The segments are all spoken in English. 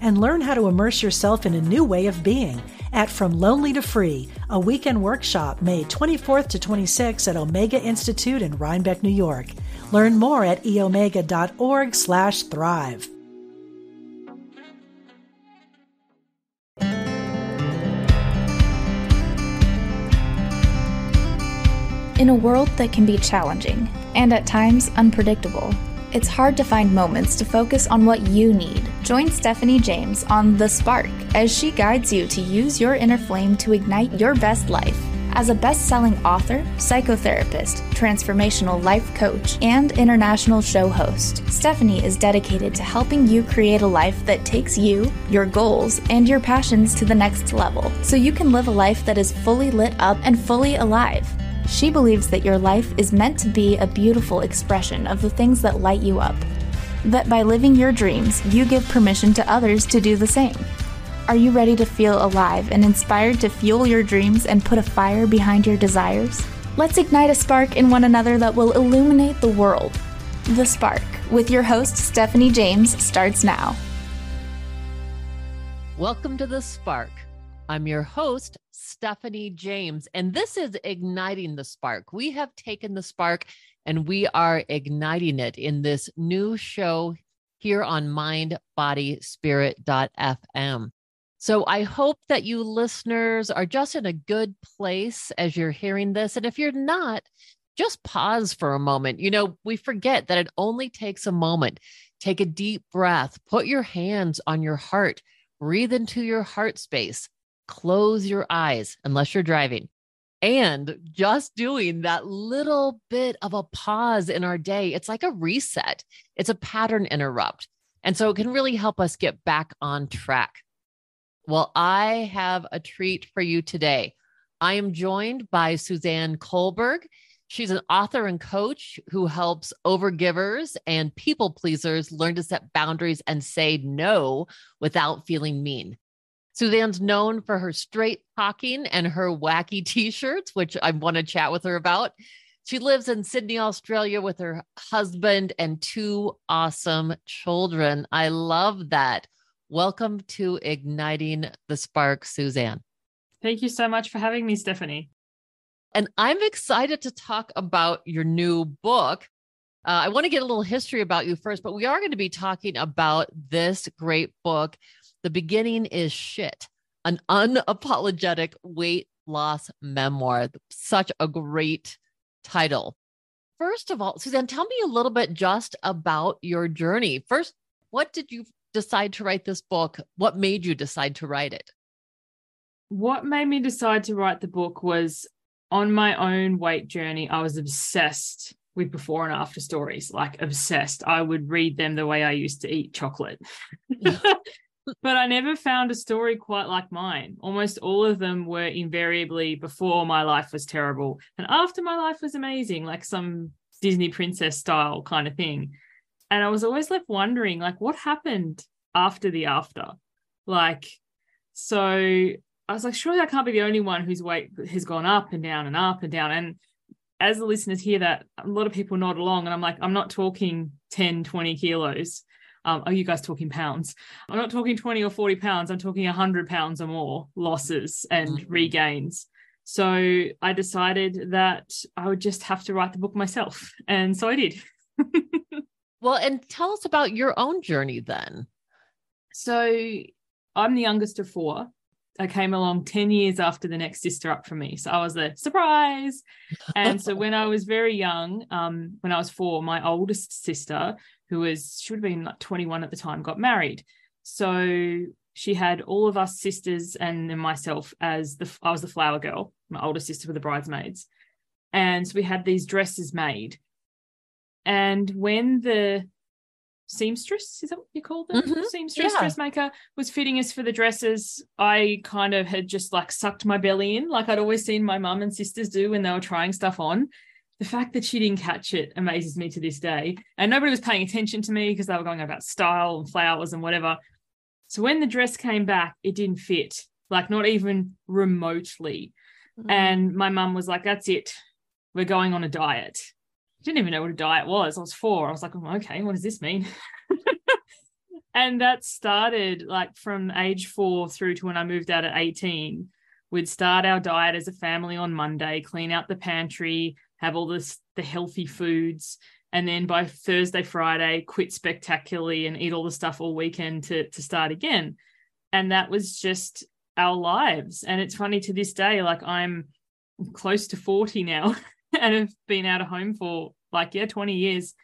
and learn how to immerse yourself in a new way of being at From Lonely to Free, a weekend workshop May 24th to 26th at Omega Institute in Rhinebeck, New York. Learn more at eomega.org/thrive. In a world that can be challenging, and at times unpredictable, it's hard to find moments to focus on what you need. Join Stephanie James on The Spark as she guides you to use your inner flame to ignite your best life. As a best-selling author, psychotherapist, transformational life coach, and international show host, Stephanie is dedicated to helping you create a life that takes you, your goals, and your passions to the next level, so you can live a life that is fully lit up and fully alive. She believes that your life is meant to be a beautiful expression of the things that light you up, that by living your dreams, you give permission to others to do the same. Are you ready to feel alive and inspired to fuel your dreams and put a fire behind your desires? Let's ignite a spark in one another that will illuminate the world. The Spark, with your host, Stephanie James, starts now. Welcome to The Spark. I'm your host, Stephanie James, and this is Igniting the Spark. We have taken the spark and we are igniting it in this new show here on MindBodySpirit.fm. So I hope that you listeners are just in a good place as you're hearing this. And if you're not, just pause for a moment. You know, we forget that it only takes a moment. Take a deep breath, put your hands on your heart, breathe into your heart space. Close your eyes, unless you're driving, and just doing that little bit of a pause in our day. It's like a reset. It's a pattern interrupt. And so it can really help us get back on track. Well, I have a treat for you today. I am joined by Suzanne Culberg. She's an author and coach who helps overgivers and people pleasers learn to set boundaries and say no without feeling mean. Suzanne's known for her straight talking and her wacky t-shirts, which I want to chat with her about. She lives in Sydney, Australia with her husband and two awesome children. I love that. Welcome to Igniting the Spark, Suzanne. Thank you so much for having me, Stephanie. And I'm excited to talk about your new book. I want to get a little history about you first, but we are going to be talking about this great book, The Beginning is Shit, an unapologetic weight loss memoir. Such a great title. First of all, Suzanne, tell me a little bit just about your journey. First, what did you decide to write this book? What made you decide to write it? What made me decide to write the book was on my own weight journey. I was obsessed with before and after stories, like obsessed. I would read them the way I used to eat chocolate. But I never found a story quite like mine. Almost all of them were invariably before my life was terrible and after my life was amazing, like some Disney princess style kind of thing. And I was always left wondering, like, what happened after the after? Like, so I was like, surely I can't be the only one whose weight has gone up and down and up and down. And as the listeners hear that, a lot of people nod along and I'm like, I'm not talking 10, 20 kilos. Are you guys talking pounds? I'm not talking 20 or 40 pounds. I'm talking 100 pounds or more losses and regains. So I decided that I would just have to write the book myself. And so I did. Well, and tell us about your own journey then. So I'm the youngest of four. I came along 10 years after the next sister up from me. So I was the surprise. And so when I was very young, when I was four, my oldest sister, she would have been like 21 at the time, got married. So she had all of us sisters and then myself I was the flower girl. My older sister were the bridesmaids. And so we had these dresses made. And when the seamstress, is that what you call them? Mm-hmm. Seamstress, yeah. Dressmaker was fitting us for the dresses, I kind of had just like sucked my belly in like I'd always seen my mum and sisters do when they were trying stuff on. The fact that she didn't catch it amazes me to this day. And nobody was paying attention to me because they were going about style and flowers and whatever. So when the dress came back, it didn't fit, like not even remotely. Mm-hmm. And my mum was like, that's it. We're going on a diet. I didn't even know what a diet was. I was 4. I was like, oh, okay, what does this mean? And that started like from age 4 through to when I moved out at 18. We'd start our diet as a family on Monday, clean out the pantry, have all this, the healthy foods. And then by Thursday, Friday, quit spectacularly and eat all the stuff all weekend to start again. And that was just our lives. And it's funny to this day, like I'm close to 40 now and have been out of home for 20 years.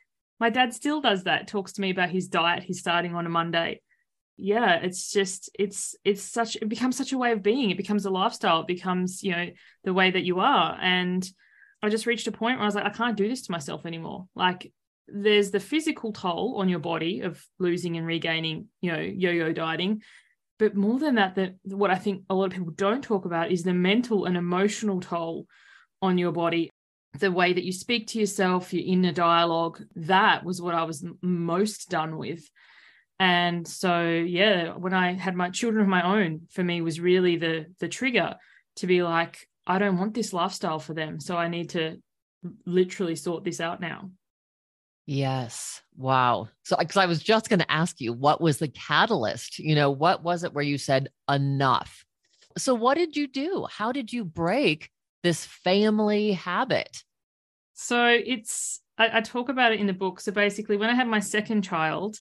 My dad still does that, talks to me about his diet he's starting on a Monday. Yeah, it's just, it becomes such a way of being. It becomes a lifestyle. It becomes, you know, the way that you are. And I just reached a point where I was like, I can't do this to myself anymore. Like there's the physical toll on your body of losing and regaining, you know, yo-yo dieting. But more than that, what I think a lot of people don't talk about is the mental and emotional toll on your body. The way that you speak to yourself, your inner dialogue, that was what I was most done with. And so, yeah, when I had my children of my own, for me was really the trigger to be like, I don't want this lifestyle for them. So I need to literally sort this out now. Yes. Wow. So, because I was just going to ask you, what was the catalyst? You know, what was it where you said enough? So what did you do? How did you break this family habit? So it's, I talk about it in the book. So basically when I had my second child,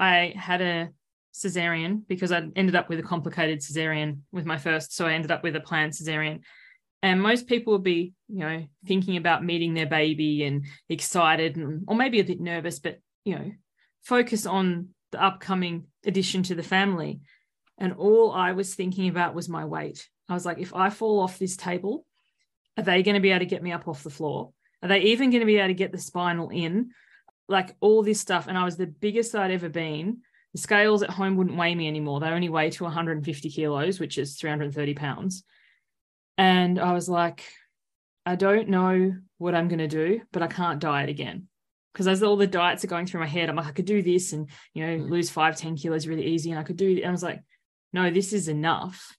I had a cesarean because I ended up with a complicated cesarean with my first. So I ended up with a planned cesarean. And most people would be, you know, thinking about meeting their baby and excited and, or maybe a bit nervous, but, you know, focus on the upcoming addition to the family. And all I was thinking about was my weight. I was like, if I fall off this table, are they going to be able to get me up off the floor? Are they even going to be able to get the spinal in? Like all this stuff. And I was the biggest I'd ever been. The scales at home wouldn't weigh me anymore. They only weigh to 150 kilos, which is 330 pounds. And I was like, I don't know what I'm going to do, but I can't diet again. Because as all the diets are going through my head, I'm like, I could do this and, you know, lose 5-10 kilos really easy. And I could do it. And I was like, no, this is enough.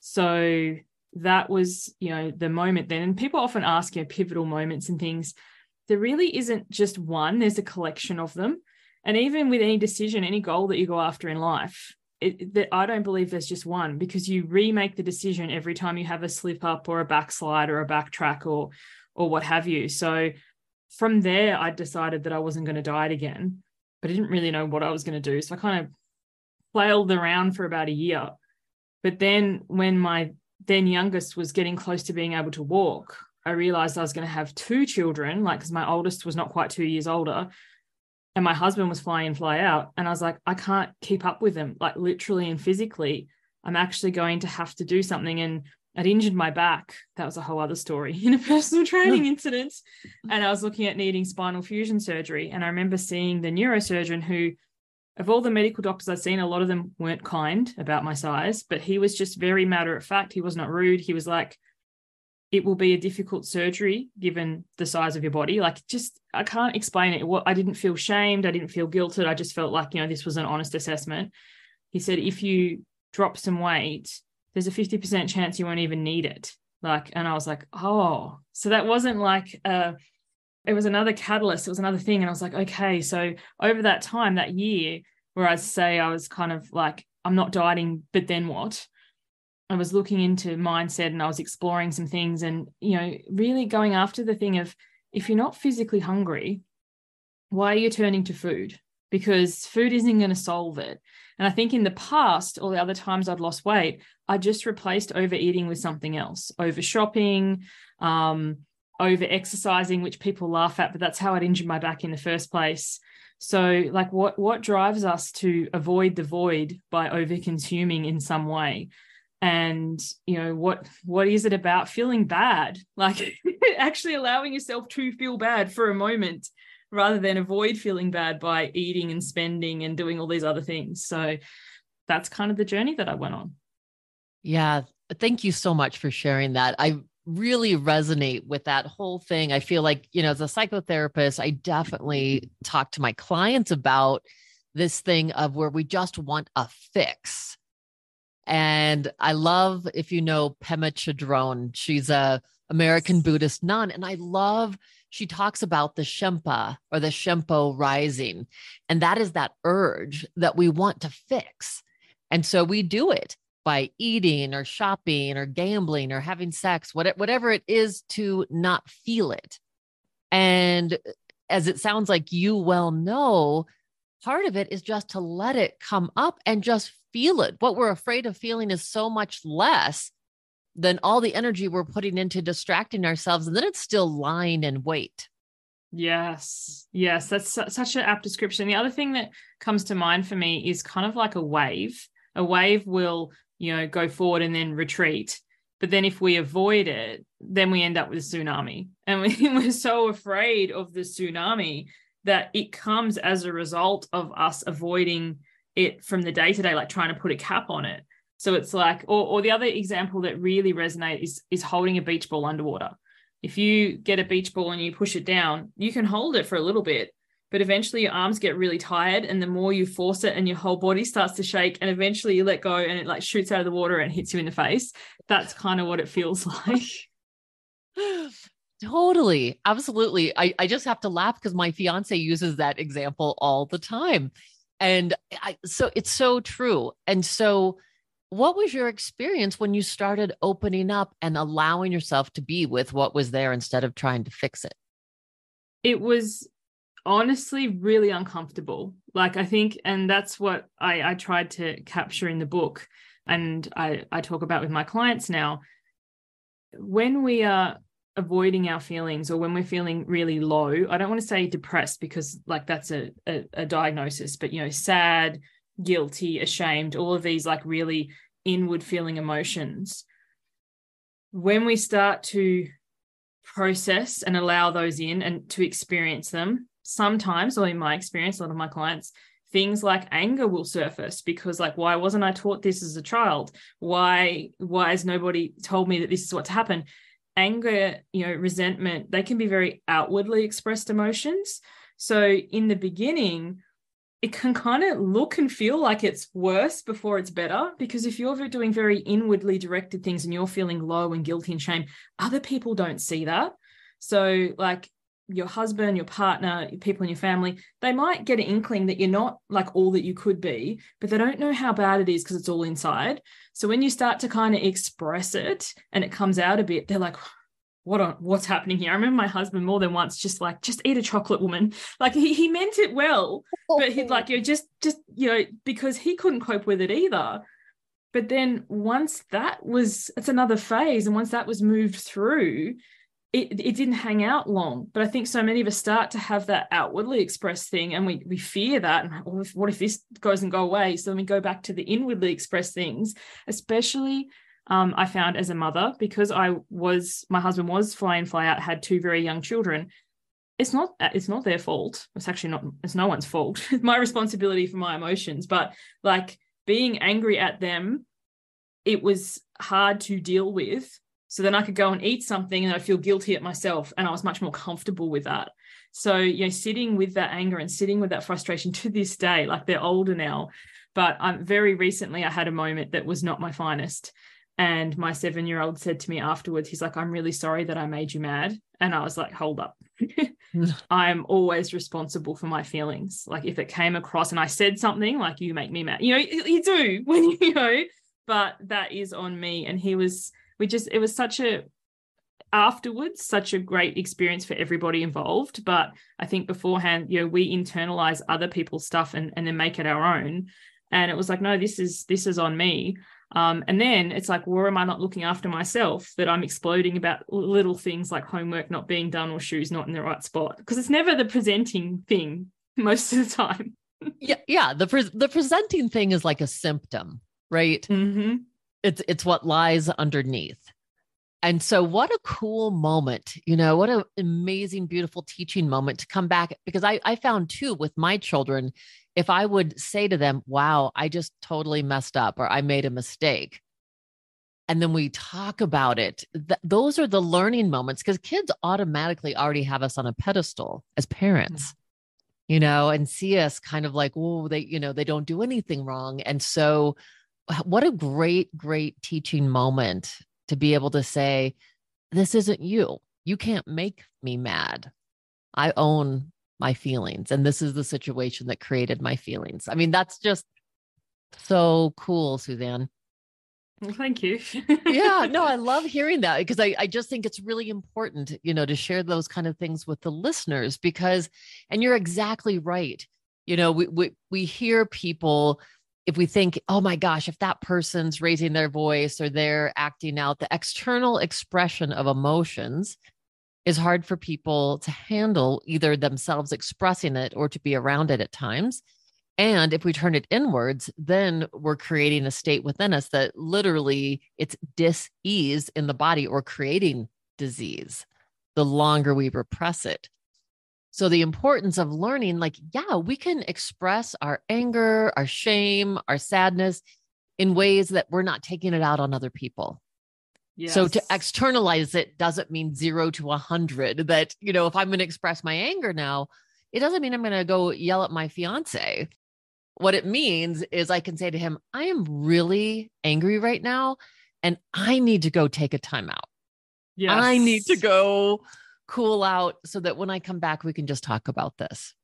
So that was, you know, the moment then. And people often ask, you know, pivotal moments and things. There really isn't just one, there's a collection of them. And even with any decision, any goal that you go after in life, I don't believe there's just one, because you remake the decision every time you have a slip up or a backslide or a backtrack or what have you. So from there, I decided that I wasn't going to diet again, but I didn't really know what I was going to do. So I kind of flailed around for about a year. But then when my then youngest was getting close to being able to walk, I realized I was going to have 2 children, like, because my oldest was not quite 2 years older and my husband was fly in, fly out. And I was like, I can't keep up with them, like literally and physically. I'm actually going to have to do something. And I'd injured my back. That was a whole other story in a personal training incident. And I was looking at needing spinal fusion surgery. And I remember seeing the neurosurgeon who, of all the medical doctors I'd seen, a lot of them weren't kind about my size, but he was just very matter of fact. He was not rude. He was like, it will be a difficult surgery given the size of your body. Like, just, I can't explain it. I didn't feel shamed. I didn't feel guilted. I just felt like, you know, this was an honest assessment. He said, if you drop some weight, there's a 50% chance you won't even need it. Like, and I was like, oh, so that wasn't like, it was another catalyst. It was another thing. And I was like, okay. So over that time, that year where I'd say I was kind of like, I'm not dieting, but then what? I was looking into mindset and I was exploring some things and, you know, really going after the thing of, if you're not physically hungry, why are you turning to food? Because food isn't going to solve it. And I think in the past, all the other times I'd lost weight, I just replaced overeating with something else, over shopping, over exercising, which people laugh at, but that's how I'd injured my back in the first place. So like what drives us to avoid the void by over-consuming in some way? And, you know, what is it about feeling bad? Like actually allowing yourself to feel bad for a moment rather than avoid feeling bad by eating and spending and doing all these other things. So that's kind of the journey that I went on. Yeah. Thank you so much for sharing that. I really resonate with that whole thing. I feel like, you know, as a psychotherapist, I definitely talk to my clients about this thing of where we just want a fix. And I love, if you know, Pema Chodron, she's a American Buddhist nun. And I love, she talks about the Shempa or the Shempo rising. And that is that urge that we want to fix. And so we do it by eating or shopping or gambling or having sex, whatever it is to not feel it. And as it sounds like you well know, part of it is just to let it come up and just feel it. What we're afraid of feeling is so much less than all the energy we're putting into distracting ourselves. And then it's still lying in wait. Yes. Yes. That's such an apt description. The other thing that comes to mind for me is kind of like a wave. A wave will, you know, go forward and then retreat. But then if we avoid it, then we end up with a tsunami. And we're so afraid of the tsunami that it comes as a result of us avoiding it from the day-to-day, like trying to put a cap on it. So it's like, or the other example that really resonates is holding a beach ball underwater. If you get a beach ball and you push it down, you can hold it for a little bit, but eventually your arms get really tired, and the more you force it and your whole body starts to shake, and eventually you let go and it like shoots out of the water and hits you in the face. That's kind of what it feels like. Totally. Absolutely. I just have to laugh because my fiance uses that example all the time. And so it's so true. And so what was your experience when you started opening up and allowing yourself to be with what was there instead of trying to fix it? It was honestly really uncomfortable. Like I think, and that's what I tried to capture in the book. And I talk about with my clients now, when we are avoiding our feelings or when we're feeling really low, I don't want to say depressed because like that's a diagnosis, but, you know, sad, guilty, ashamed, all of these like really inward feeling emotions. When we start to process and allow those in and to experience them, sometimes, or in my experience, a lot of my clients, things like anger will surface because like, why wasn't I taught this as a child? Why has nobody told me that this is what's happened? Anger, you know, resentment, they can be very outwardly expressed emotions. So in the beginning, it can kind of look and feel like it's worse before it's better, because if you're doing very inwardly directed things and you're feeling low and guilty and shame, other people don't see that. So like your husband, your partner, people in your family, they might get an inkling that you're not like all that you could be, but they don't know how bad it is because it's all inside. So when you start to kind of express it and it comes out a bit, they're like, what's happening here? I remember my husband more than once, just like, just eat a chocolate, woman. Like he meant it well, but he'd like, you're just, you know, because he couldn't cope with it either. But then once that was, it's another phase. And once that was moved through, it didn't hang out long. But I think so many of us start to have that outwardly expressed thing, and we fear that. And what if this goes and go away? So then we go back to the inwardly expressed things, especially I found as a mother, because my husband was fly in, fly out, had two very young children. It's not their fault. It's no one's fault. It's my responsibility for my emotions, but like being angry at them, it was hard to deal with. So then I could go and eat something and I feel guilty at myself. And I was much more comfortable with that. So, you know, sitting with that anger and sitting with that frustration to this day, like they're older now, but very recently I had a moment that was not my finest. And my 7-year-old said to me afterwards, he's like, I'm really sorry that I made you mad. And I was like, hold up. I'm always responsible for my feelings. Like if it came across and I said something like, you make me mad, you know, you do when you know, but that is on me. And he was, it was such a great experience for everybody involved. But I think beforehand, you know, we internalize other people's stuff and then make it our own. And it was like, no, this is on me. And then it's like, where am I not looking after myself that I'm exploding about little things like homework not being done or shoes not in the right spot? Because it's never the presenting thing most of the time. Yeah. The presenting thing is like a symptom, right? Mm-hmm. It's what lies underneath. And so what a cool moment, you know, what an amazing, beautiful teaching moment to come back. Because I found too with my children, if I would say to them, wow, I just totally messed up or I made a mistake, and then we talk about it. Those are the learning moments, because kids automatically already have us on a pedestal as parents, you know, and see us kind of like, oh, they don't do anything wrong. And so what a great, great teaching moment to be able to say, this isn't you. You can't make me mad. I own my feelings. And this is the situation that created my feelings. I mean, that's just so cool, Suzanne. Well, thank you. Yeah, no, I love hearing that, because I just think it's really important, you know, to share those kind of things with the listeners, because, and you're exactly right. You know, we hear people, if we think, oh my gosh, if that person's raising their voice or they're acting out, the external expression of emotions is hard for people to handle, either themselves expressing it or to be around it at times. And if we turn it inwards, then we're creating a state within us that literally it's dis-ease in the body, or creating disease, the longer we repress it. So the importance of learning, like, yeah, we can express our anger, our shame, our sadness in ways that we're not taking it out on other people. Yes. So to externalize it doesn't mean 0 to 100 that, you know, if I'm going to express my anger now, it doesn't mean I'm going to go yell at my fiance. What it means is I can say to him, I am really angry right now, and I need to go take a time out. Yes. I need to go cool out so that when I come back, we can just talk about this.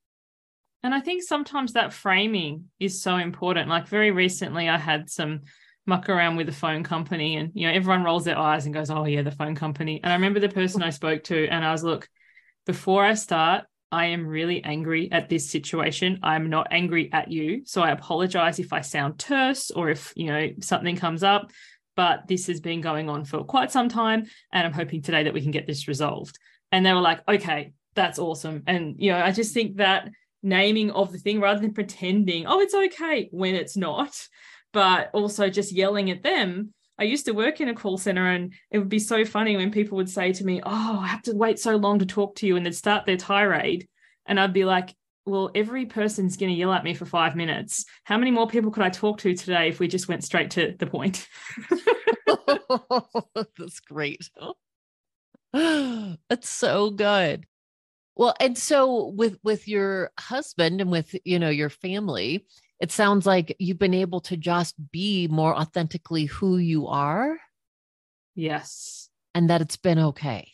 And I think sometimes that framing is so important. Like, very recently, I had some muck around with a phone company, and, you know, everyone rolls their eyes and goes, oh yeah, the phone company. And I remember the person I spoke to, and I was, look, before I start, I am really angry at this situation. I'm not angry at you. So I apologize if I sound terse or if, you know, something comes up, but this has been going on for quite some time, and I'm hoping today that we can get this resolved. And they were like, okay, that's awesome. And, you know, I just think that naming of the thing, rather than pretending, oh, it's okay when it's not, but also just yelling at them. I used to work in a call center, and it would be so funny when people would say to me, oh, I have to wait so long to talk to you. And they'd start their tirade. And I'd be like, well, every person's going to yell at me for 5 minutes. How many more people could I talk to today if we just went straight to the point? Oh, that's great. That's so good. Well, and so with your husband and with, you know, your family, it sounds like you've been able to just be more authentically who you are. Yes. And that it's been okay.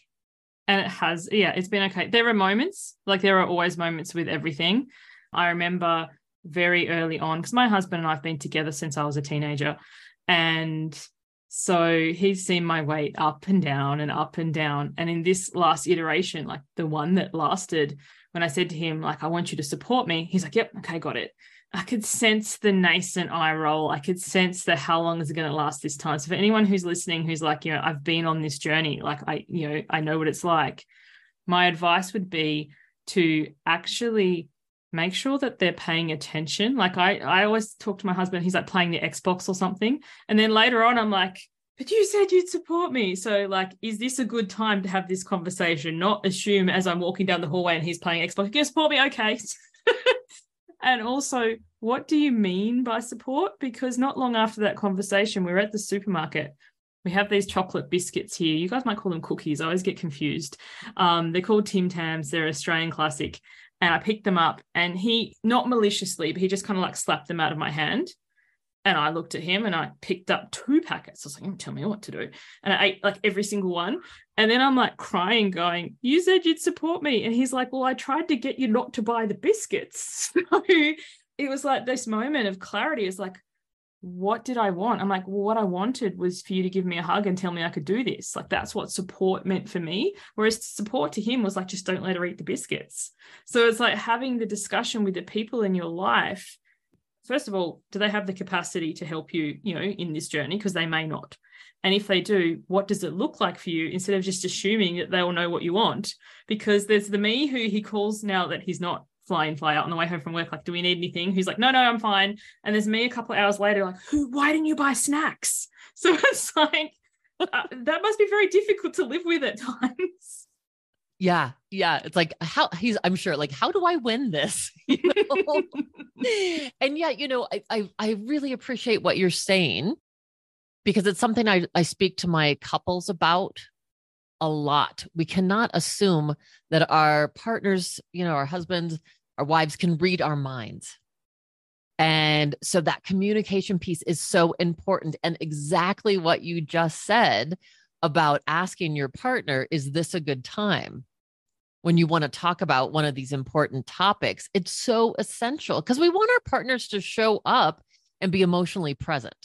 And it has. Yeah, it's been okay. There are moments, like there are always moments with everything. I remember very early on, because my husband and I've been together since I was a teenager. And so he's seen my weight up and down and up and down. And in this last iteration, like the one that lasted, when I said to him, like, I want you to support me, he's like, yep, okay, got it. I could sense the nascent eye roll. I could sense the how long is it going to last this time. So for anyone who's listening, who's like, you know, I've been on this journey, like I know what it's like. My advice would be to actually make sure that they're paying attention. Like I always talk to my husband, he's like playing the Xbox or something. And then later on, I'm like, but you said you'd support me. So like, is this a good time to have this conversation? Not assume as I'm walking down the hallway and he's playing Xbox, you're going to support me? Okay. And also, what do you mean by support? Because not long after that conversation, we were at the supermarket. We have these chocolate biscuits here. You guys might call them cookies. I always get confused. They're called Tim Tams. They're Australian classic. And I picked them up, and he, not maliciously, but he just kind of like slapped them out of my hand. And I looked at him and I picked up 2 packets. I was like, don't tell me what to do. And I ate like every single one. And then I'm like crying, going, you said you'd support me. And he's like, well, I tried to get you not to buy the biscuits. So it was like this moment of clarity. It's like, what did I want? I'm like, well, what I wanted was for you to give me a hug and tell me I could do this. Like, that's what support meant for me. Whereas support to him was like, just don't let her eat the biscuits. So it's like having the discussion with the people in your life. First of all, do they have the capacity to help you, you know, in this journey? Because they may not. And if they do, what does it look like for you, instead of just assuming that they will know what you want? Because there's the me who he calls now that he's not fly in, fly out on the way home from work. Like, do we need anything? Who's like, no, I'm fine. And there's me a couple of hours later, like, why didn't you buy snacks? So it's like, that must be very difficult to live with at times. Yeah. Yeah. It's like, I'm sure, like, how do I win this? You know? And yeah, you know, I really appreciate what you're saying, because it's something I speak to my couples about a lot. We cannot assume that our partners, you know, our husbands, our wives can read our minds. And so that communication piece is so important. And exactly what you just said about asking your partner, is this a good time? When you want to talk about one of these important topics, it's so essential because we want our partners to show up and be emotionally present.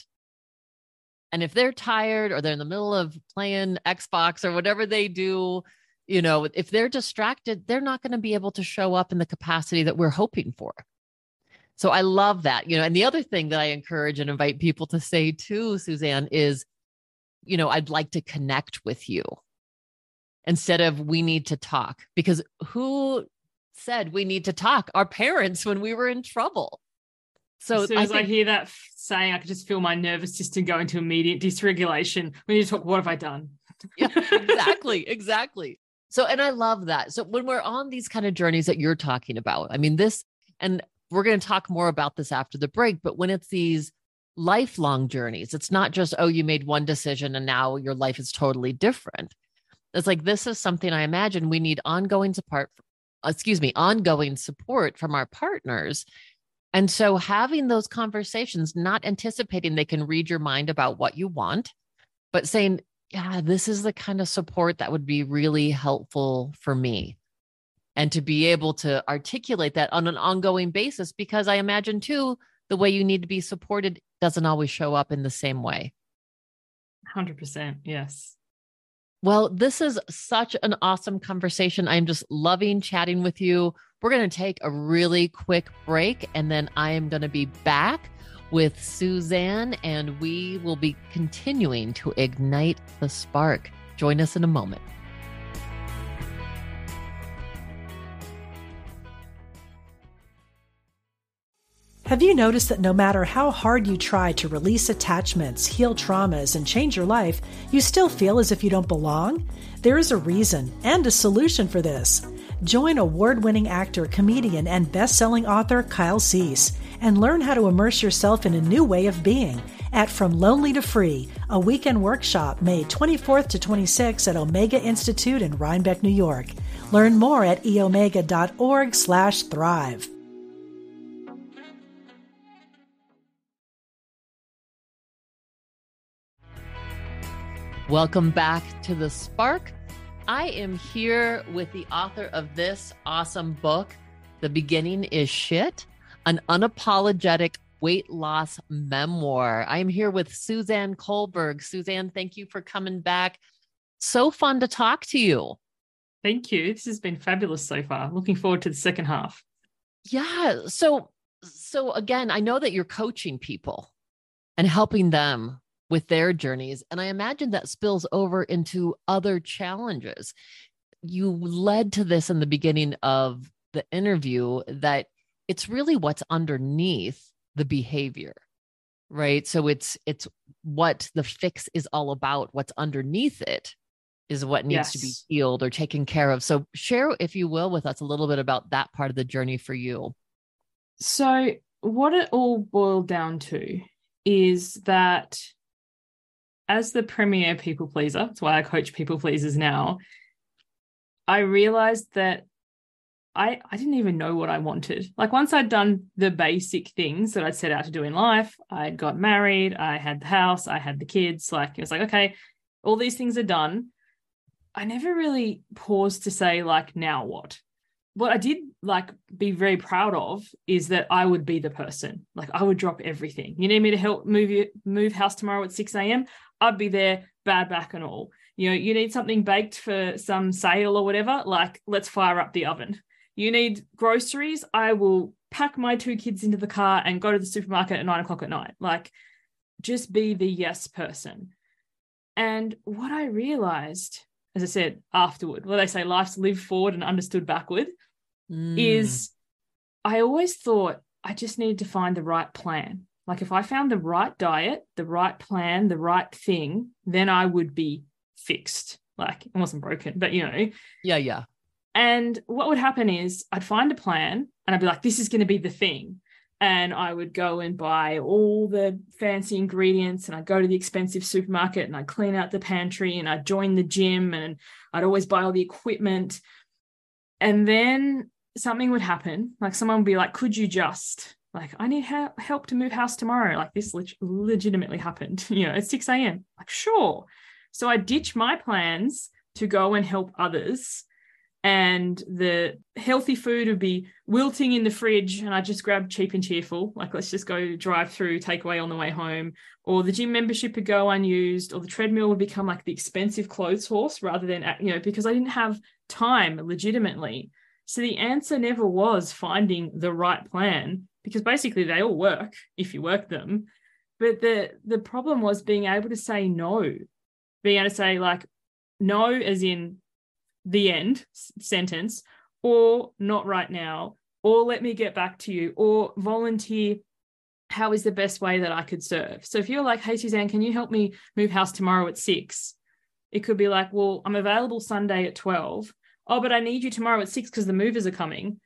And if they're tired or they're in the middle of playing Xbox or whatever they do, you know, if they're distracted, they're not going to be able to show up in the capacity that we're hoping for. So I love that, you know, and the other thing that I encourage and invite people to say too, Suzanne, is, you know, I'd like to connect with you instead of we need to talk, because who said we need to talk? Our parents when we were in trouble. So as soon as I hear that saying, I could just feel my nervous system go into immediate dysregulation. We need to talk. What have I done? Yeah, exactly. Exactly. So, and I love that. So when we're on these kind of journeys that you're talking about, I mean, this, and we're going to talk more about this after the break, but when it's these lifelong journeys, it's not just, oh, you made one decision and now your life is totally different. It's like, this is something I imagine we need ongoing support from our partners. And so having those conversations, not anticipating they can read your mind about what you want, but saying, yeah, this is the kind of support that would be really helpful for me. And to be able to articulate that on an ongoing basis, because I imagine too, the way you need to be supported doesn't always show up in the same way. 100%. Yes. Well, this is such an awesome conversation. I'm just loving chatting with you. We're going to take a really quick break, and then I am going to be back with Suzanne, and we will be continuing to ignite the spark. Join us in a moment. Have you noticed that no matter how hard you try to release attachments, heal traumas, and change your life, you still feel as if you don't belong? There is a reason and a solution for this. Join award-winning actor, comedian, and best-selling author Kyle Cease and learn how to immerse yourself in a new way of being at From Lonely to Free, a weekend workshop May 24th to 26th at Omega Institute in Rhinebeck, New York. Learn more at eomega.org/thrive. Welcome back to The Spark. I am here with the author of this awesome book, The Beginning is Shit, an unapologetic weight loss memoir. I am here with Suzanne Culberg. Suzanne, thank you for coming back. So fun to talk to you. Thank you. This has been fabulous so far. Looking forward to the second half. Yeah. So again, I know that you're coaching people and helping them with their journeys. And I imagine that spills over into other challenges. You led to this in the beginning of the interview that it's really what's underneath the behavior, right? So it's what the fix is all about. What's underneath it is what needs to be healed or taken care of. So share, if you will, with us a little bit about that part of the journey for you. So what it all boiled down to is that as the premier people pleaser, that's why I coach people pleasers now, I realized that I didn't even know what I wanted. Like once I'd done the basic things that I'd set out to do in life, I'd got married, I had the house, I had the kids, like it was like, okay, all these things are done. I never really paused to say like, now what? What I did like be very proud of is that I would be the person. Like I would drop everything. You need me to help move house tomorrow at 6 a.m. I'd be there, bad back and all. You know, you need something baked for some sale or whatever, like let's fire up the oven. You need groceries, I will pack my two kids into the car and go to the supermarket at 9:00 at night. Like just be the yes person. And what I realized, as I said, afterward, well, they say life's lived forward and understood backward, is I always thought I just needed to find the right plan. Like if I found the right diet, the right plan, the right thing, then I would be fixed. Like I wasn't broken, but you know. Yeah, yeah. And what would happen is I'd find a plan and I'd be like, this is going to be the thing. and I would go and buy all the fancy ingredients, and I'd go to the expensive supermarket, and I'd clean out the pantry, and I'd join the gym, and I'd always buy all the equipment. And then something would happen. Like someone would be like, could you just, like, I need help to move house tomorrow. Like this legitimately happened, you know, at 6 a.m. Like, sure. So I ditch my plans to go and help others. And the healthy food would be wilting in the fridge, and I just grab cheap and cheerful, like let's just go drive through takeaway on the way home, or the gym membership would go unused, or the treadmill would become like the expensive clothes horse rather than, you know, because I didn't have time legitimately. So the answer never was finding the right plan, because basically they all work if you work them. But the problem was being able to say no, being able to say like no as in the end sentence, or not right now, or let me get back to you, or volunteer, how is the best way that I could serve? So if you're like, hey, Suzanne, can you help me move house tomorrow at 6? It could be like, well, I'm available Sunday at 12. Oh, but I need you tomorrow at 6 because the movers are coming.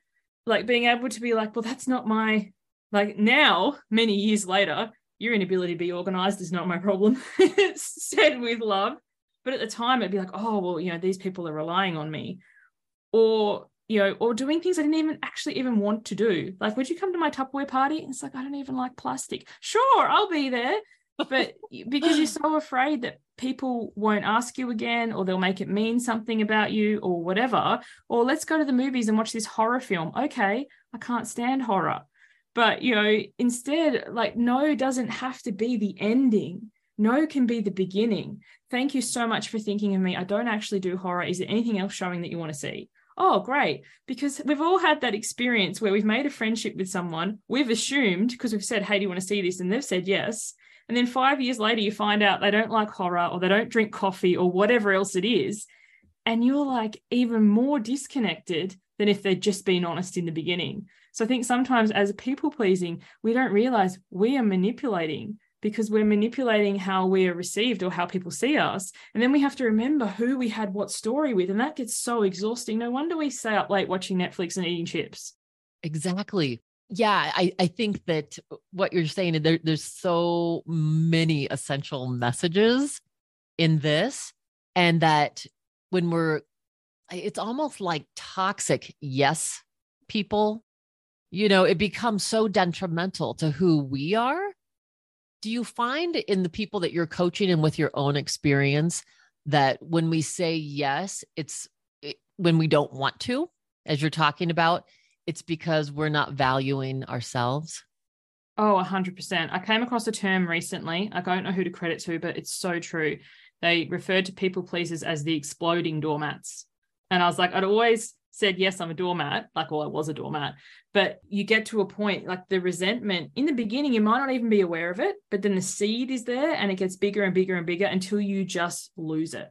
Like being able to be like, well, that's not my, like now, many years later, your inability to be organized is not my problem. It's said with love. But at the time it'd be like, oh, well, you know, these people are relying on me, or, you know, or doing things I didn't even want to do. Like, would you come to my Tupperware party? And it's like, I don't even like plastic. Sure, I'll be there. But because you're so afraid that people won't ask you again, or they'll make it mean something about you or whatever, or let's go to the movies and watch this horror film. Okay, I can't stand horror. But, you know, instead, like, no doesn't have to be the ending. No can be the beginning. Thank you so much for thinking of me. I don't actually do horror. Is there anything else showing that you want to see? Oh, great. Because we've all had that experience where we've made a friendship with someone. We've assumed, because we've said, hey, do you want to see this? And they've said yes. And then 5 years later, you find out they don't like horror, or they don't drink coffee, or whatever else it is. And you're like even more disconnected than if they'd just been honest in the beginning. So I think sometimes as people pleasing, we don't realize we are manipulating, because we're manipulating how we are received or how people see us. And then we have to remember who we had what story with. And that gets so exhausting. No wonder we stay up late watching Netflix and eating chips. Exactly. Yeah, I think that what you're saying, there's so many essential messages in this, and that when it's almost like toxic yes people, you know, it becomes so detrimental to who we are. Do you find in the people that you're coaching and with your own experience that when we say yes, it's when we don't want to, as you're talking about, it's because we're not valuing ourselves? Oh, 100%. I came across a term recently. I don't know who to credit to, but it's so true. They referred to people pleasers as the exploding doormats. And I was like, I'd always said, yes, I'm a doormat. Like, well, I was a doormat. But you get to a point, like the resentment in the beginning, you might not even be aware of it, but then the seed is there and it gets bigger and bigger and bigger until you just lose it.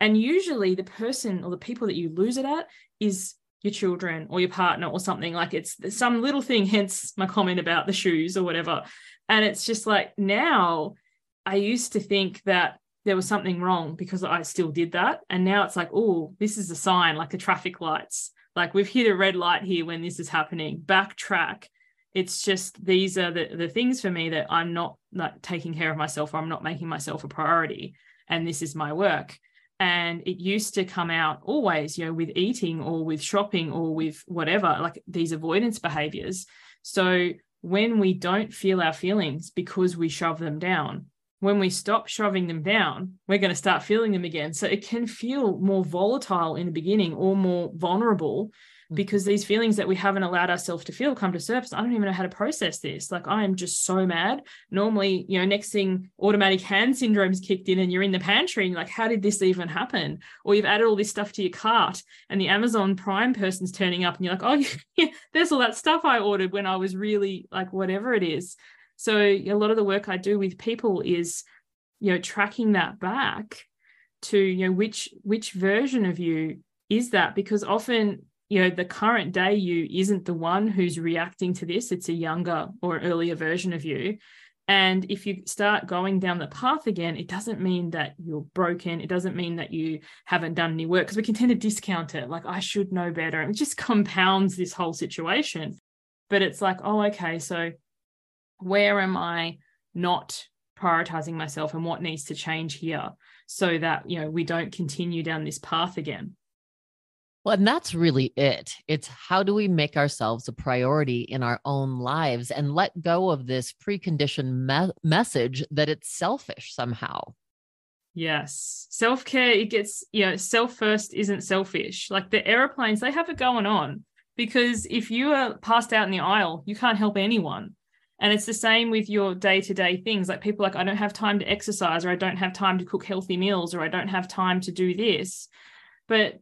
And usually the person or the people that you lose it at is your children or your partner or something. Like it's some little thing, hence my comment about the shoes or whatever. And it's just like, now I used to think that there was something wrong because I still did that. And now it's like, oh, this is a sign, like the traffic lights, like we've hit a red light here when this is happening, backtrack. It's just, these are the things for me that I'm not like taking care of myself, or I'm not making myself a priority. And this is my work. And it used to come out always, you know, with eating or with shopping or with whatever, like these avoidance behaviors. So when we don't feel our feelings because we shove them down, when we stop shoving them down, we're going to start feeling them again. So it can feel more volatile in the beginning, or more vulnerable, because these feelings that we haven't allowed ourselves to feel come to surface. I don't even know how to process this. Like, I am just so mad. Normally, you know, next thing, automatic hand syndrome's kicked in and you're in the pantry and you're like, how did this even happen? Or you've added all this stuff to your cart and the Amazon Prime person's turning up and you're like, oh, yeah, there's all that stuff I ordered when I was really like, whatever it is. So a lot of the work I do with people is, you know, tracking that back to, you know, which version of you is that? Because often, you know, the current day you isn't the one who's reacting to this. It's a younger or earlier version of you. And if you start going down the path again, it doesn't mean that you're broken. It doesn't mean that you haven't done any work, because we can tend to discount it. Like, I should know better. And it just compounds this whole situation. But it's like, oh, okay, so where am I not prioritizing myself, and what needs to change here so that, you know, we don't continue down this path again? Well, and that's really it. It's how do we make ourselves a priority in our own lives and let go of this preconditioned message that it's selfish somehow. Yes. Self-care, it gets, you know, self first isn't selfish. Like the airplanes, they have it going on, because if you are passed out in the aisle, you can't help anyone. And it's the same with your day-to-day things. Like people like, I don't have time to exercise, or I don't have time to cook healthy meals, or I don't have time to do this. But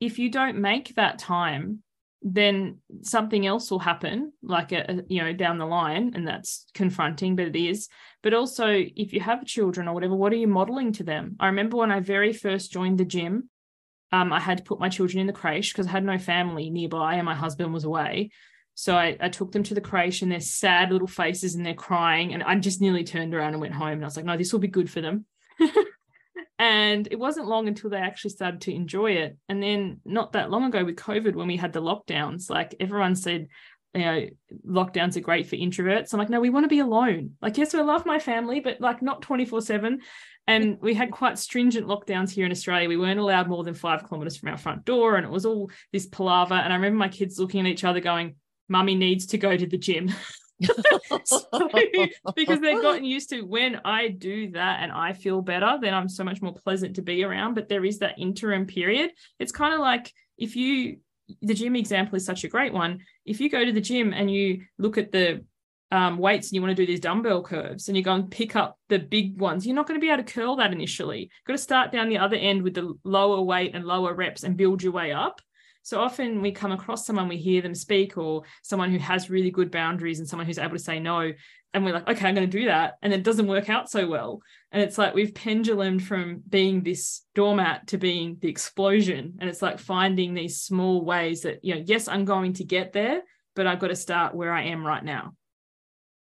if you don't make that time, then something else will happen, like, you know, down the line, and that's confronting, but it is. But also if you have children or whatever, what are you modeling to them? I remember when I very first joined the gym, I had to put my children in the crèche because I had no family nearby and my husband was away. So I took them to the crèche and their sad little faces and they're crying, and I just nearly turned around and went home. And I was like, no, this will be good for them. And it wasn't long until they actually started to enjoy it. And then not that long ago with COVID, when we had the lockdowns, like everyone said, you know, lockdowns are great for introverts. I'm like, no, we want to be alone. Like, yes, I love my family, but like not 24/7. And we had quite stringent lockdowns here in Australia. We weren't allowed more than 5 kilometers from our front door. And it was all this palaver. And I remember my kids looking at each other going, Mummy needs to go to the gym. So, because they've gotten used to, when I do that and I feel better, then I'm so much more pleasant to be around. But there is that interim period. It's kind of like, if you, the gym example is such a great one. If you go to the gym and you look at the weights and you want to do these dumbbell curves and you go and pick up the big ones, you're not going to be able to curl that initially. You've got to start down the other end with the lower weight and lower reps and build your way up. So often we come across someone, we hear them speak, or someone who has really good boundaries and someone who's able to say no. And we're like, okay, I'm going to do that. And it doesn't work out so well. And it's like, we've pendulumed from being this doormat to being the explosion. And it's like finding these small ways that, you know, yes, I'm going to get there, but I've got to start where I am right now.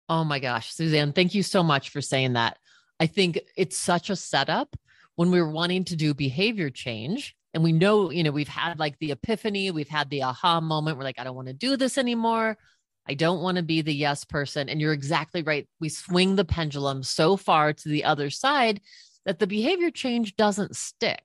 Oh my gosh, Suzanne, thank you so much for saying that. I think it's such a setup when we're wanting to do behavior change. And we know, you know, we've had like the epiphany, we've had the aha moment. We're like, I don't want to do this anymore. I don't want to be the yes person. And you're exactly right. We swing the pendulum so far to the other side that the behavior change doesn't stick.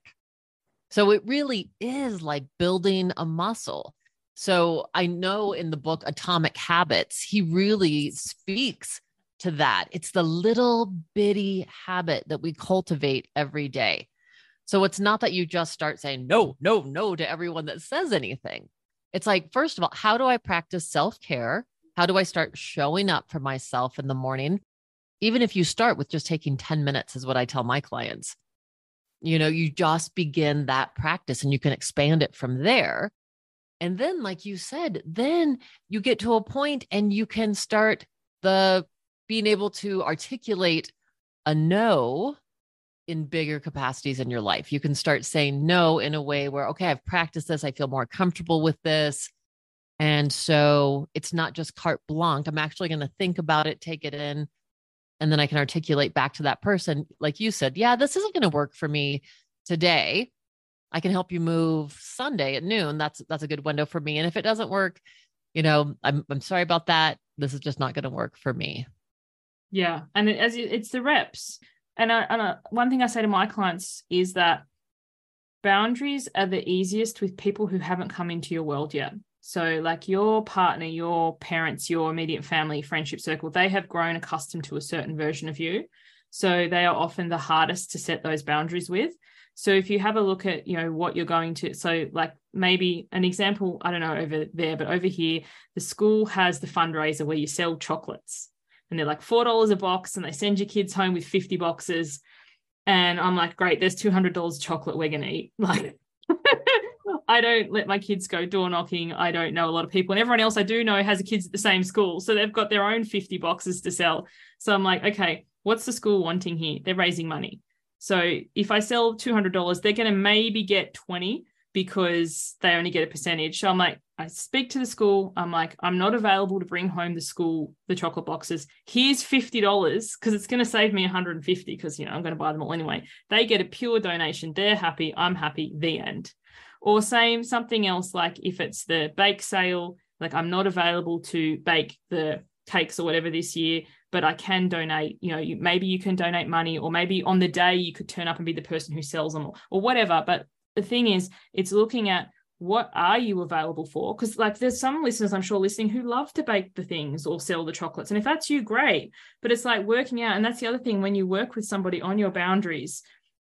So it really is like building a muscle. So I know in the book, Atomic Habits, he really speaks to that. It's the little bitty habit that we cultivate every day. So it's not that you just start saying no, no, no to everyone that says anything. It's like, first of all, how do I practice self-care? How do I start showing up for myself in the morning? Even if you start with just taking 10 minutes is what I tell my clients. You know, you just begin that practice and you can expand it from there. And then, like you said, then you get to a point and you can start the being able to articulate a no in bigger capacities in your life. You can start saying no in a way where, okay, I've practiced this. I feel more comfortable with this. And so it's not just carte blanche. I'm actually going to think about it, take it in, and then I can articulate back to that person. Like you said, yeah, this isn't going to work for me today. I can help you move Sunday at noon. That's a good window for me. And if it doesn't work, you know, I'm sorry about that. This is just not going to work for me. Yeah. And it's the reps. And one thing I say to my clients is that boundaries are the easiest with people who haven't come into your world yet. So like your partner, your parents, your immediate family, friendship circle, they have grown accustomed to a certain version of you. So they are often the hardest to set those boundaries with. So if you have a look at, you know, what you're going to, so like maybe an example, I don't know over there, but over here, the school has the fundraiser where you sell chocolates. And they're like $4 a box, and they send your kids home with 50 boxes. And I'm like, great, there's $200 chocolate we're going to eat. Like, I don't let my kids go door knocking. I don't know a lot of people. And everyone else I do know has kids at the same school. So they've got their own 50 boxes to sell. So I'm like, okay, what's the school wanting here? They're raising money. So if I sell $200, they're going to maybe get 20 because they only get a percentage. So I'm like, I speak to the school. I'm like, I'm not available to bring home the chocolate boxes. Here's $50 because it's going to save me $150 because, you know, I'm going to buy them all anyway. They get a pure donation. They're happy. I'm happy. The end. Or same something else, like if it's the bake sale Like, I'm not available to bake the cakes or whatever this year, but I can donate, you know, maybe you can donate money, or maybe on the day you could turn up and be the person who sells them, or whatever. But the thing is, it's looking at what are you available for? Because like there's some listeners I'm sure listening who love to bake the things or sell the chocolates. And if that's you, great. But it's like working out. And that's the other thing, when you work with somebody on your boundaries,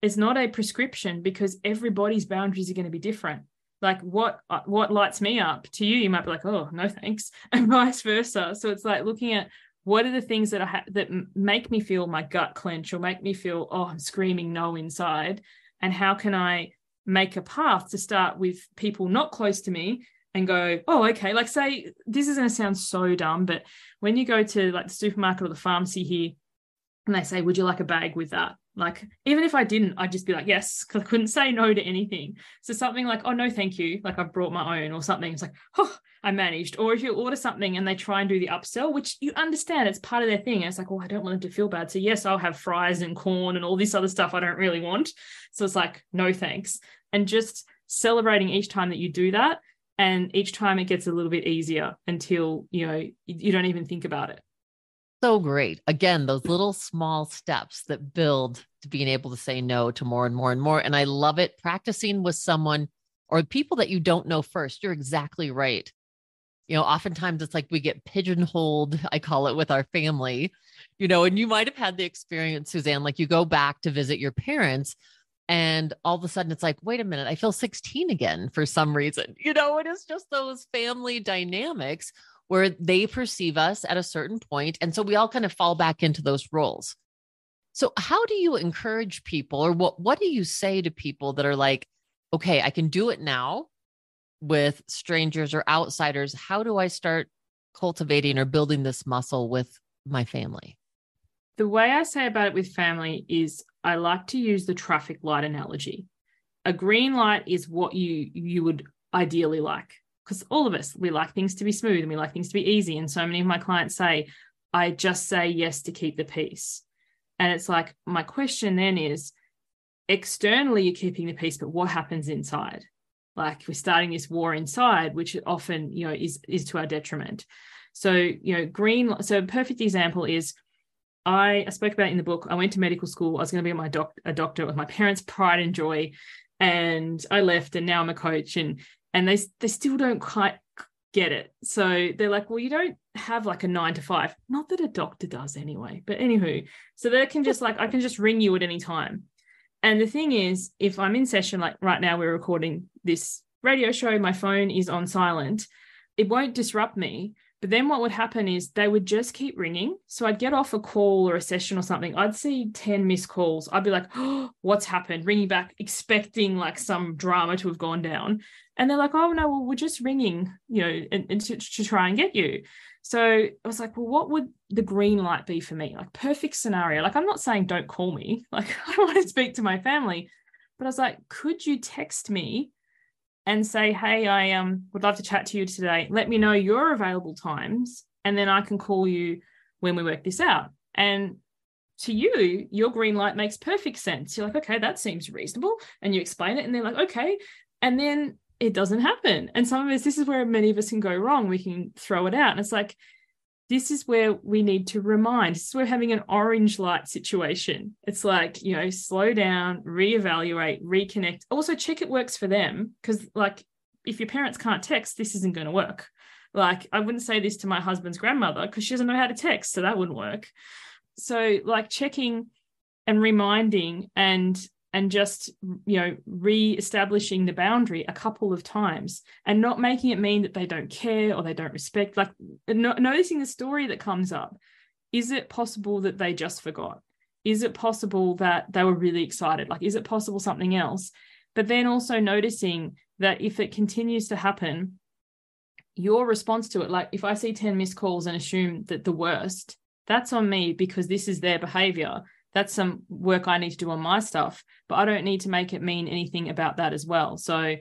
it's not a prescription, because everybody's boundaries are going to be different. Like what lights me up to you, you might be like, oh, no, thanks, and vice versa. So it's like looking at what are the things that that make me feel my gut clench or make me feel, oh, I'm screaming no inside, and how can I make a path to start with people not close to me and go, oh, okay. Like, say, this is going to sound so dumb, but when you go to like the supermarket or the pharmacy here and they say, would you like a bag with that? Like, even if I didn't, I'd just be like, yes, because I couldn't say no to anything. So something like, oh, no, thank you. Like, I've brought my own or something. It's like, oh, I managed. Or if you order something and they try and do the upsell, which you understand, it's part of their thing. And it's like, oh, I don't want them to feel bad. So yes, I'll have fries and corn and all this other stuff I don't really want. So it's like, no, thanks. And just celebrating each time that you do that. And each time it gets a little bit easier until, you know, you don't even think about it. So great. Again, those little small steps that build to being able to say no to more and more and more. And I love it. Practicing with someone or people that you don't know first. You're exactly right. You know, oftentimes it's like we get pigeonholed, I call it, with our family, you know, and you might have had the experience, Suzanne, like you go back to visit your parents and all of a sudden it's like, wait a minute, I feel 16 again for some reason. You know, it is just those family dynamics where they perceive us at a certain point. And so we all kind of fall back into those roles. So how do you encourage people, or what do you say to people that are like, okay, I can do it now with strangers or outsiders? How do I start cultivating or building this muscle with my family? The way I say about it with family is I like to use the traffic light analogy. A green light is what you would ideally like. Because all of us, we like things to be smooth and we like things to be easy. And so many of my clients say, I just say yes to keep the peace. And it's like, my question then is, externally, you're keeping the peace, but what happens inside? Like, we're starting this war inside, which often, you know, is to our detriment. So, you know, so a perfect example is, I spoke about in the book, I went to medical school. I was going to be a doctor with my parents' pride and joy. And I left, and now I'm a coach. And they still don't quite get it. So they're like, well, you don't have like a 9 to 5. Not that a doctor does anyway, but anywho. So they can just like, I can just ring you at any time. And the thing is, if I'm in session, like right now we're recording this radio show, my phone is on silent. It won't disrupt me. But then what would happen is they would just keep ringing. So I'd get off a call or a session or something. I'd see 10 missed calls. I'd be like, oh, what's happened? Ringing back, expecting like some drama to have gone down. And they're like, oh, no, well, we're just ringing, you know, and to try and get you. So I was like, well, what would the green light be for me? Like, perfect scenario. Like, I'm not saying don't call me. Like, I want to speak to my family. But I was like, could you text me and say, hey, I would love to chat to you today. Let me know your available times, and then I can call you when we work this out. And to you, your green light makes perfect sense. You're like, okay, that seems reasonable. And you explain it, and they're like, okay. And then it doesn't happen. And some of us, this is where many of us can go wrong. We can throw it out. And it's like, this is where we need to remind. This is where having an orange light situation. It's like, you know, slow down, reevaluate, reconnect. Also check it works for them. Because like, if your parents can't text, this isn't going to work. Like, I wouldn't say this to my husband's grandmother because she doesn't know how to text. So that wouldn't work. So like checking and reminding and just, you know, reestablishing the boundary a couple of times and not making it mean that they don't care or they don't respect. Like, noticing the story that comes up. Is it possible that they just forgot? Is it possible that they were really excited? Like, is it possible something else? But then also noticing that if it continues to happen, your response to it, like if I see 10 missed calls and assume that the worst, that's on me because this is their behavior. That's some work I need to do on my stuff, but I don't need to make it mean anything about that as well. So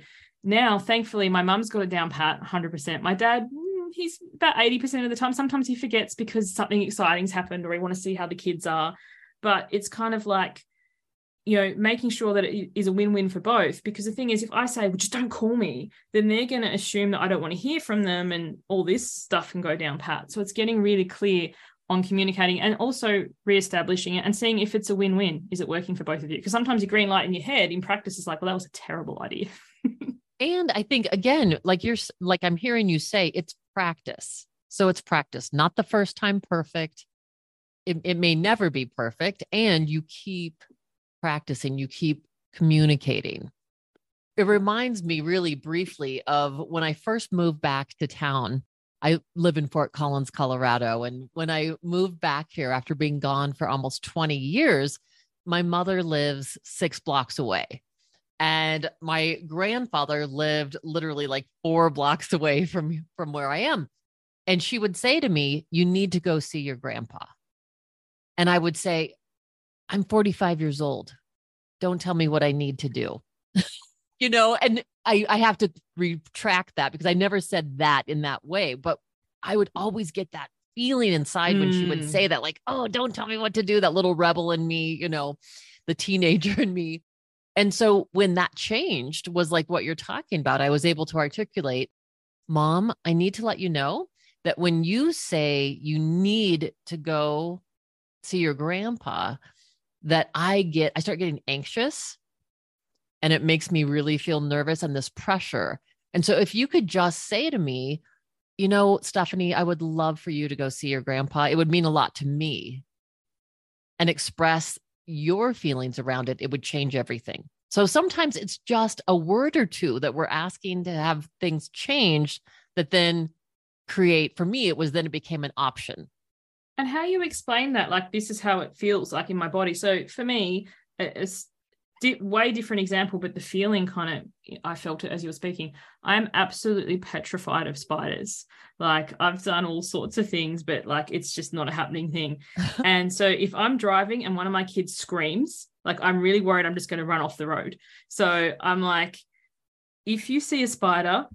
now, thankfully, my mum's got it down pat 100%. My dad, he's about 80% of the time. Sometimes he forgets because something exciting's happened or he wants to see how the kids are. But it's kind of like you know, making sure that it is a win-win for both. Because the thing is, if I say, well, just don't call me, then they're going to assume that I don't want to hear from them, and all this stuff can go down pat. So it's getting really clear on communicating and also reestablishing it and seeing if it's a win-win. Is it working for both of you? Because sometimes you green light in your head in practice is like, well, that was a terrible idea. And I think, again, like I'm hearing you say, it's practice. So it's practice, not the first time perfect. It may never be perfect. And you keep practicing, you keep communicating. It reminds me really briefly of when I first moved back to town. I live in Fort Collins, Colorado. And when I moved back here after being gone for almost 20 years, my mother lives 6 blocks away. And my grandfather lived literally like 4 blocks away from where I am. And she would say to me, you need to go see your grandpa. And I would say, I'm 45 years old. Don't tell me what I need to do. You know, and I have to retract that because I never said that in that way, but I would always get that feeling inside when she would say that, like, oh, don't tell me what to do, that little rebel in me, you know, the teenager in me. And so when that changed was like what you're talking about, I was able to articulate, Mom, I need to let you know that when you say you need to go see your grandpa, that I start getting anxious. And it makes me really feel nervous and this pressure. And so if you could just say to me, you know, Stephanie, I would love for you to go see your grandpa. It would mean a lot to me, and express your feelings around it. It would change everything. So sometimes it's just a word or two that we're asking to have things changed that then create, for me, it became an option. And how you explain that, like, this is how it feels like in my body. So for me, it's way different example, but the feeling kind of, I felt it as you were speaking. I'm absolutely petrified of spiders. Like, I've done all sorts of things, but like, it's just not a happening thing. And so if I'm driving and one of my kids screams, like, I'm really worried I'm just going to run off the road. So I'm like, if you see a spider,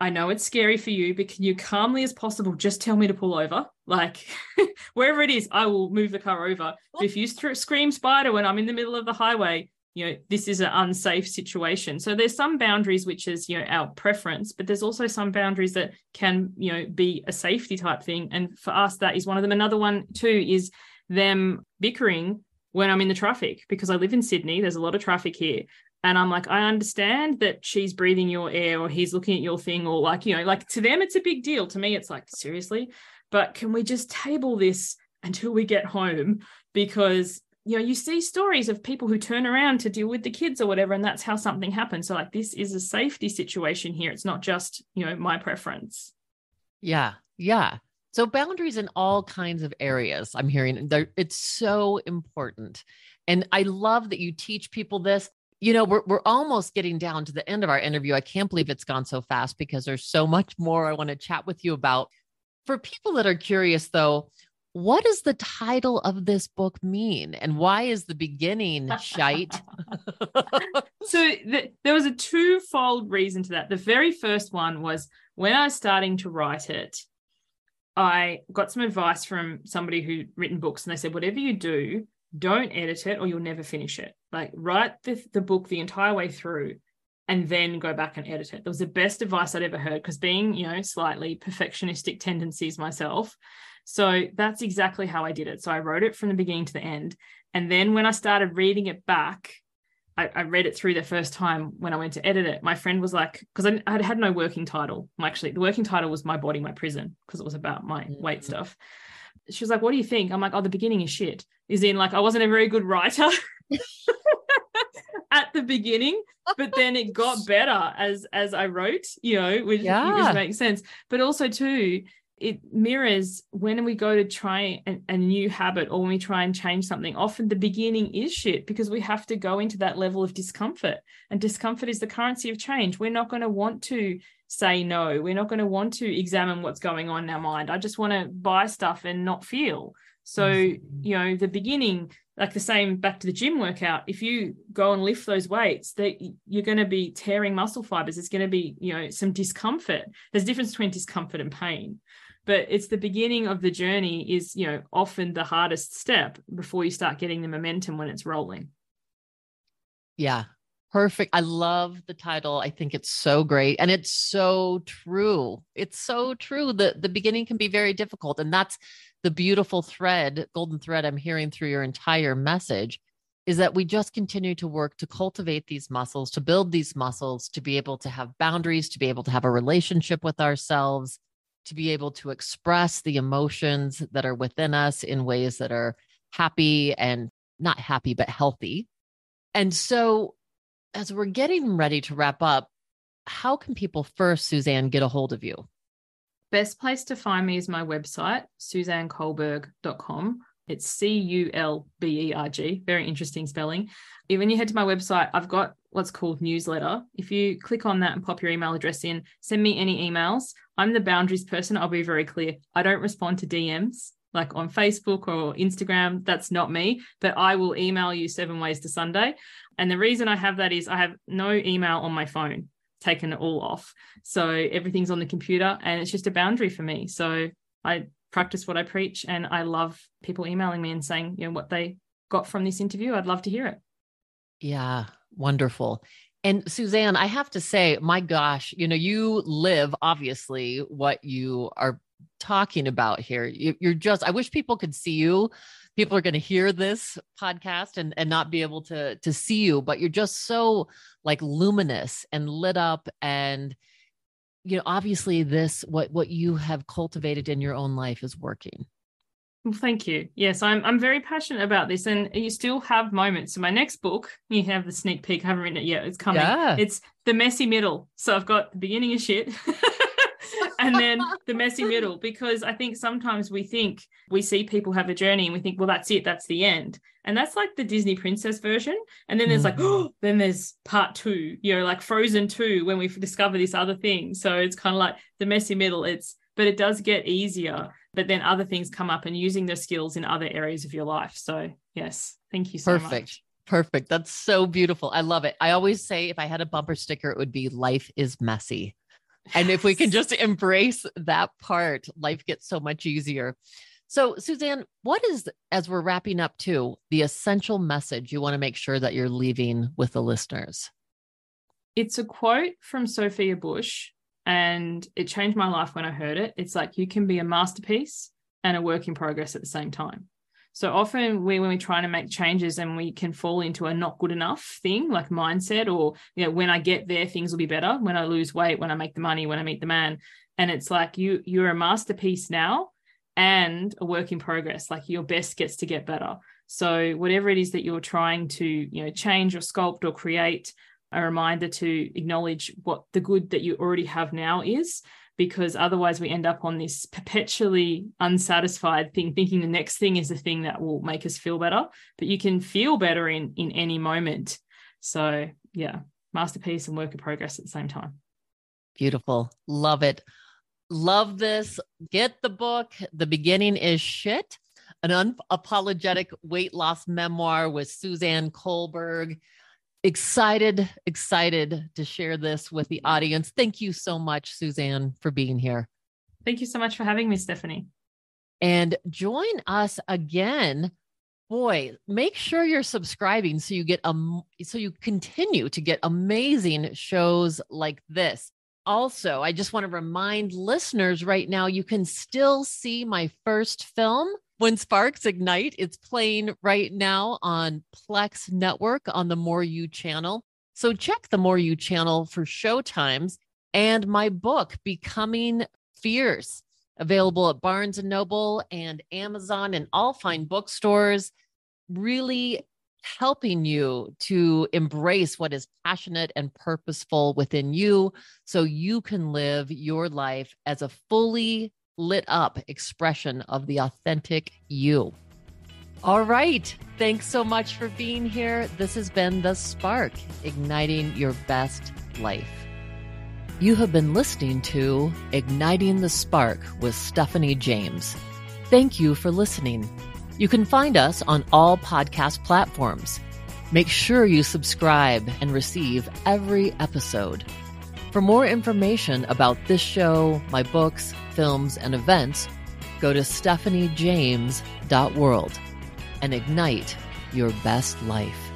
I know it's scary for you, but can you calmly as possible just tell me to pull over? Like, wherever it is, I will move the car over. But if you scream spider when I'm in the middle of the highway, you know, this is an unsafe situation. So there's some boundaries, which is, you know, our preference, but there's also some boundaries that can, you know, be a safety type thing. And for us, that is one of them. Another one too is them bickering when I'm in the traffic, because I live in Sydney. There's a lot of traffic here. And I'm like, I understand that she's breathing your air or he's looking at your thing, or like, you know, like, to them, it's a big deal. To me, it's like, seriously, but can we just table this until we get home? Because, you know, you see stories of people who turn around to deal with the kids or whatever, and that's how something happens. So like, this is a safety situation here. It's not just, you know, my preference. Yeah. Yeah. So boundaries in all kinds of areas, I'm hearing, it's so important. And I love that you teach people this. You know, we're almost getting down to the end of our interview. I can't believe it's gone so fast because there's so much more I want to chat with you about. For people that are curious though, what does the title of this book mean? And why is The Beginning Shite? So there was a twofold reason to that. The very first one was when I was starting to write it, I got some advice from somebody who'd written books, and they said, whatever you do, don't edit it or you'll never finish it. Like, write the book the entire way through and then go back and edit it. That was the best advice I'd ever heard, because being, you know, slightly perfectionistic tendencies myself. So that's exactly how I did it. So I wrote it from the beginning to the end. And then when I started reading it back, I read it through the first time when I went to edit it. My friend was like, because I had no working title. Actually, the working title was My Body, My Prison, because it was about my weight stuff. She was like, what do you think? I'm like, oh, The Beginning is shit. Is in like, I wasn't a very good writer at the beginning, but then it got better as I wrote, you know, which makes sense. But also too, it mirrors when we go to try a new habit, or when we try and change something, often the beginning is shit, because we have to go into that level of discomfort, and discomfort is the currency of change. We're not going to want to say no. We're not going to want to examine what's going on in our mind. I just want to buy stuff and not feel. So, you know, the beginning, like the same back to the gym workout, if you go and lift those weights, that you're going to be tearing muscle fibers. It's going to be, you know, some discomfort. There's a difference between discomfort and pain. But it's the beginning of the journey is, you know, often the hardest step before you start getting the momentum when it's rolling. Yeah. Perfect. I love the title. I think it's so great. And it's so true. It's so true. The beginning can be very difficult. And that's the beautiful thread, golden thread I'm hearing through your entire message, is that we just continue to work to cultivate these muscles, to build these muscles, to be able to have boundaries, to be able to have a relationship with ourselves, to be able to express the emotions that are within us in ways that are happy and not happy, but healthy. And so as we're getting ready to wrap up, how can people first, Suzanne, get a hold of you? Best place to find me is my website, suzanneculberg.com. It's C-U-L-B-E-R-G. Very interesting spelling. When you head to my website, I've got what's called newsletter. If you click on that and pop your email address in, send me any emails. I'm the boundaries person. I'll be very clear. I don't respond to DMs like on Facebook or Instagram. That's not me, but I will email you 7 ways to Sunday. And the reason I have that is I have no email on my phone, taken it all off. So everything's on the computer and it's just a boundary for me. So I practice what I preach, and I love people emailing me and saying, you know, what they got from this interview. I'd love to hear it. Yeah. Wonderful. And Suzanne, I have to say, my gosh, you know, you live obviously what you are talking about here. You're just, I wish people could see you. People are going to hear this podcast and not be able to see you, but you're just so like luminous and lit up. And, you know, obviously this, what you have cultivated in your own life is working. Well, thank you. Yes, I'm very passionate about this, and you still have moments. So my next book, you have the sneak peek. I haven't written it yet. It's coming. Yeah. It's The Messy Middle. So I've got The Beginning is Shit. And then The Messy Middle, because I think sometimes we think we see people have a journey and we think, well, that's it. That's the end. And that's like the Disney princess version. And then there's like, oh, then there's part 2, you know, like Frozen 2, when we discover this other thing. So it's kind of like The Messy Middle. But it does get easier, but then other things come up, and using the skills in other areas of your life. So yes, thank you so much. Perfect. That's so beautiful. I love it. I always say if I had a bumper sticker, it would be life is messy. And if we can just embrace that part, life gets so much easier. So Suzanne, what is, as we're wrapping up too, the essential message you want to make sure that you're leaving with the listeners? It's a quote from Sophia Bush, and it changed my life when I heard it. It's like, you can be a masterpiece and a work in progress at the same time. So often when we're trying to make changes, and we can fall into a not good enough thing, like mindset, or, you know, when I get there, things will be better. When I lose weight, when I make the money, when I meet the man. And it's like, you're a masterpiece now and a work in progress. Like your best gets to get better. So whatever it is that you're trying to, you know, change or sculpt or create, a reminder to acknowledge what the good that you already have now is, because otherwise we end up on this perpetually unsatisfied thing, thinking the next thing is the thing that will make us feel better. But you can feel better in any moment. So yeah, masterpiece and work in progress at the same time. Beautiful. Love it. Love this. Get the book, The Beginning is Shit, an unapologetic weight loss memoir with Suzanne Culberg. Excited to share this with the audience. Thank you so much, Suzanne, for being here. Thank you so much for having me, Stephanie. And join us again. Boy, make sure you're subscribing so you get so you continue to get amazing shows like this. Also, I just want to remind listeners right now, you can still see my first film, When Sparks Ignite. It's playing right now on Plex Network on the More You channel. So check the More You channel for showtimes, and my book, Becoming Fierce, available at Barnes & Noble and Amazon and all fine bookstores, really helping you to embrace what is passionate and purposeful within you so you can live your life as a fully lit up expression of the authentic you. All right. Thanks so much for being here. This has been The Spark, igniting your best life. You have been listening to Igniting the Spark with Stephanie James. Thank you for listening. You can find us on all podcast platforms. Make sure you subscribe and receive every episode. For more information about this show, my books, films, and events, go to stephaniejames.world and ignite your best life.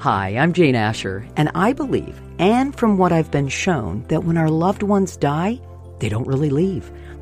Hi, I'm Jane Asher, and I believe, and from what I've been shown, that when our loved ones die, they don't really leave.